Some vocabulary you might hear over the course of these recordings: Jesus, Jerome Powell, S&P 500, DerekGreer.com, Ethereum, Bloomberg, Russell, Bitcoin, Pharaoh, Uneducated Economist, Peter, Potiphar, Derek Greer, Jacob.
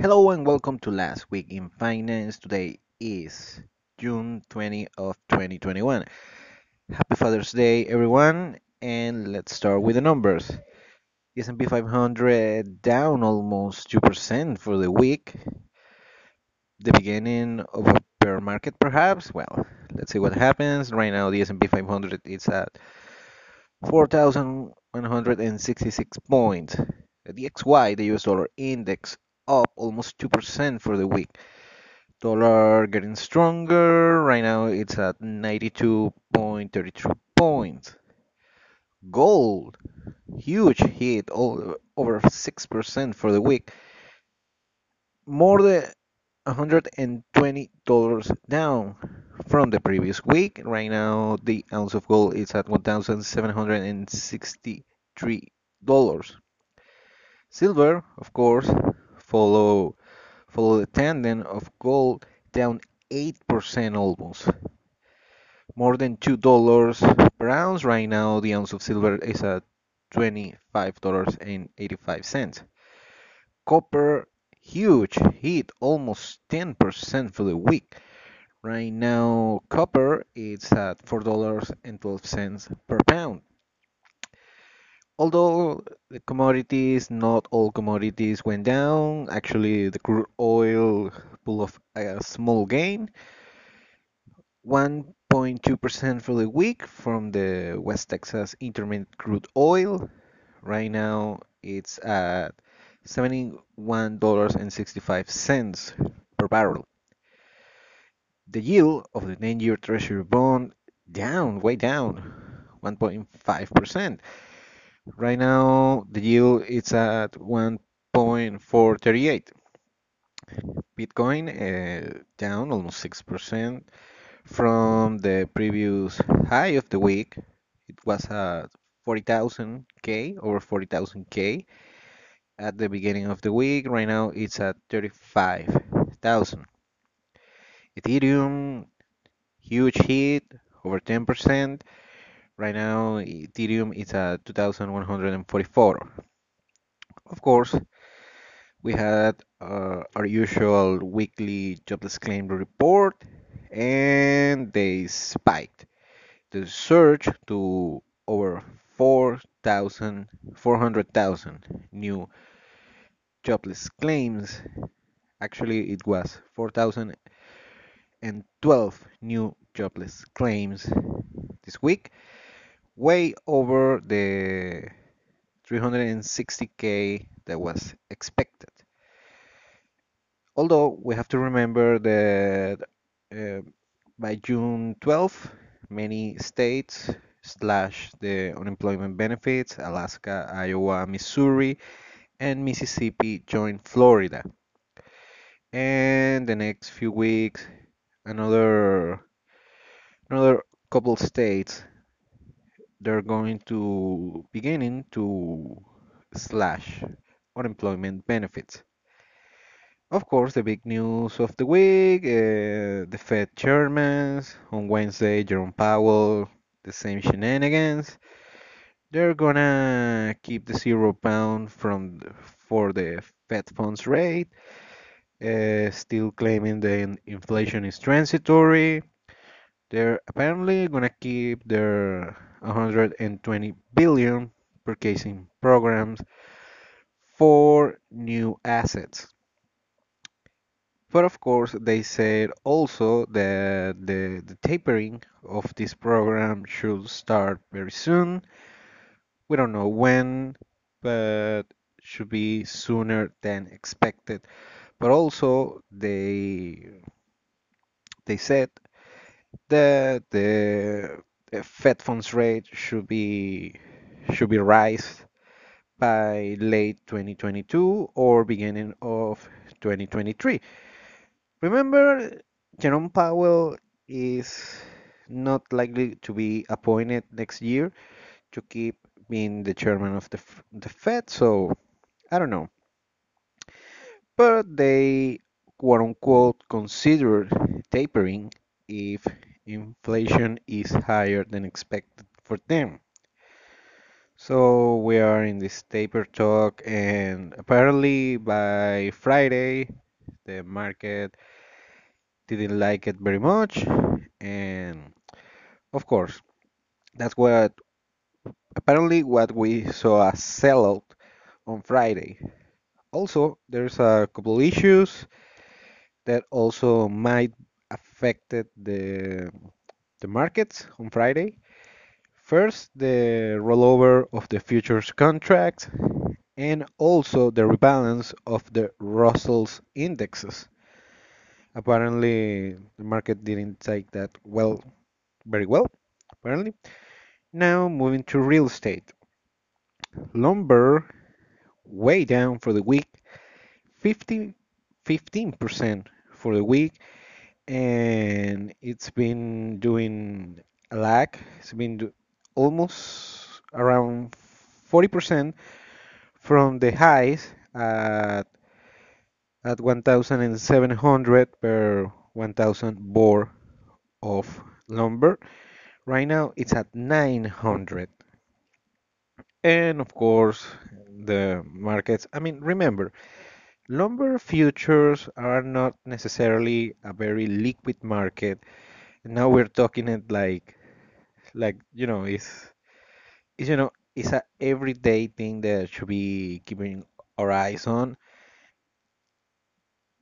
Hello and welcome to Last Week in Finance. Today is June 20 of 2021. Happy Father's Day, everyone, and let's start with the numbers. S&P 500 down almost 2% for the week. The beginning of a bear market, perhaps? Well, let's see what happens. Right now, the S&P 500 is at 4,166 points. The XY, the US dollar index, up almost 2% for the week. Dollar getting stronger. Right now it's at 92.33 points. Gold, huge hit, over 6% for the week. More than $120 down from the previous week. Right now the ounce of gold is at $1,763. Silver, of course, follow the tendon of gold, down 8% almost. More than $2 per ounce. Right now the ounce of silver is at $25.85. Copper, huge hit, almost 10% for the week. Right now copper is at $4.12 per pound. Although the commodities, not all commodities went down. Actually, the crude oil pulled off a small gain, 1.2% for the week from the West Texas Intermediate crude oil. Right now, it's at $71.65 per barrel. The yield of the 10-year Treasury bond down, way down, 1.5%. Right now the yield is at 1.438. Bitcoin down almost 6% from the previous high of the week. It was at 40,000K, over 40,000K at the beginning of the week. Right now it's at 35,000. Ethereum, huge hit, over 10%. Right now, Ethereum is at 2,144. Of course, we had our usual weekly jobless claim report, and they spiked. The surge to over 400,000 new jobless claims. Actually, it was 4,012 new jobless claims this week. Way over the 360K that was expected. Although we have to remember that by June 12, many states slashed the unemployment benefits. Alaska, Iowa, Missouri, and Mississippi joined Florida. And the next few weeks, another couple states, they're going to beginning to slash unemployment benefits. Of course, the big news of the week, the Fed chairman on Wednesday, Jerome Powell, the same shenanigans. They're gonna keep the £0 for the Fed funds rate, still claiming the inflation is transitory. They're apparently gonna keep their $120 billion purchasing programs for new assets. But of course, they said also that the tapering of this program should start very soon. We don't know when, but should be sooner than expected. But also they said that the Fed funds rate should be raised by late 2022 or beginning of 2023. Remember, Jerome Powell is not likely to be appointed next year to keep being the chairman of the Fed, so I don't know. But they, quote unquote, consider tapering if inflation is higher than expected for them. So we are in this taper talk, and apparently by Friday the market didn't like it very much, and of course that's what apparently what we saw as sellout on Friday. Also, there's a couple issues that also might affected the markets on Friday. First, the rollover of the futures contract, and also the rebalance of the Russell's indexes. Apparently, the market didn't take that very well, apparently. Now, moving to real estate. Lumber, way down for the week, 15% for the week, and it's been doing a lag. It's been almost around 40% from the highs at 1,700 per 1,000 board of lumber. Right now it's at 900. And of course the markets, remember, lumber futures are not necessarily a very liquid market. Now we're talking it it's an everyday thing that should be keeping our eyes on.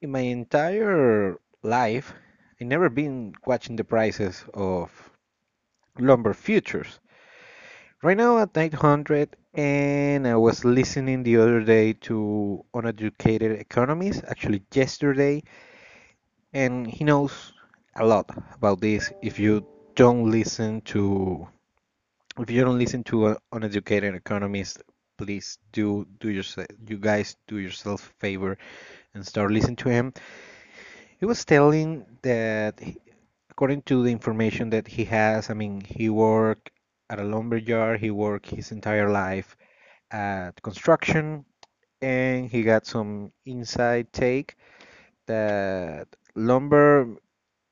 In my entire life, I never been watching the prices of lumber futures. Right now at 900, and I was listening the other day to Uneducated Economist, actually yesterday, and he knows a lot about this. If you don't listen to an educated economist, please do yourself a favor and start listening to him. He was telling that according to the information that he has, he worked at a lumber yard, he worked his entire life at construction, and he got some inside take that lumber,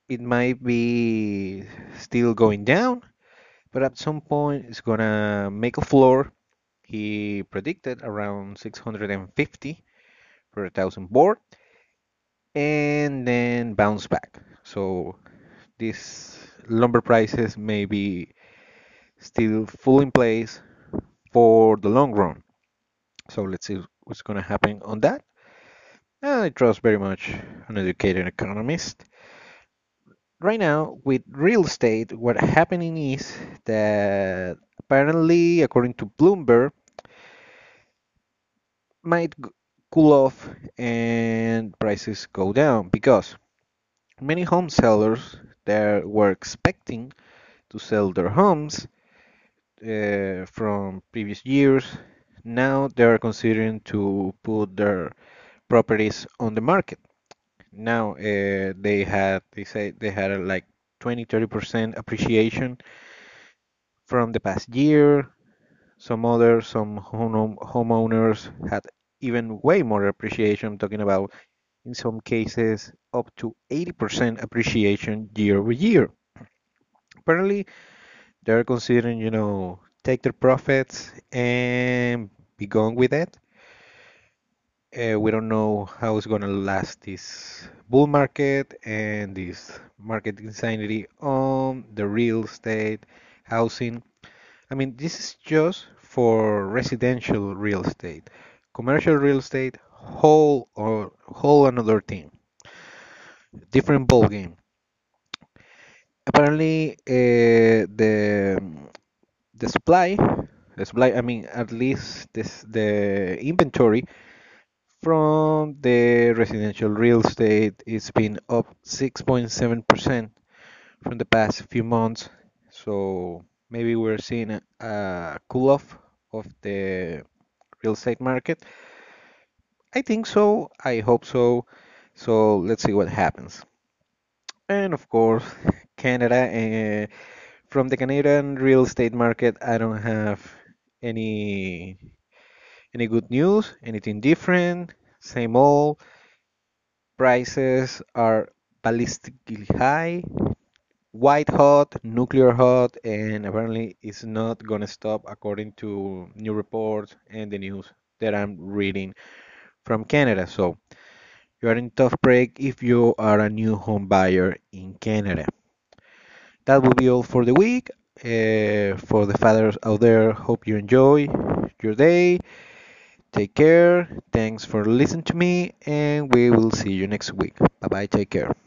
it might be still going down, but at some point it's gonna make a floor. He predicted around 650 per 1,000 board, and then bounce back. So these lumber prices may be still full in place for the long run. So let's see what's gonna happen on that. I trust very much an educated economist. Right now, with real estate, what's happening is that apparently, according to Bloomberg, might cool off and prices go down, because many home sellers that were expecting to sell their homes from previous years, now they are considering to put their properties on the market. Now they had a 20-30% appreciation from the past year. Some homeowners had even way more appreciation. I'm talking about in some cases up to 80% appreciation year over year. Apparently they're considering take their profits and be gone with it. We don't know how it's gonna last this bull market and this market insanity on the real estate housing. This is just for residential real estate. Commercial real estate, whole another thing, different ball game. Apparently, the supply. At least the inventory from the residential real estate, it's been up 6.7% from the past few months. So maybe we're seeing a cool off of the real estate market. I think so, I hope so. So let's see what happens. And of course, Canada. From the Canadian real estate market, I don't have any good news, anything different, same old. Prices are ballistically high, white hot, nuclear hot, and apparently it's not gonna stop according to new reports and the news that I'm reading from Canada. So you are in tough break if you are a new home buyer in Canada. That will be all for the week. For the fathers out there, hope you enjoy your day. Take care. Thanks for listening to me, and we will see you next week. Bye bye. Take care.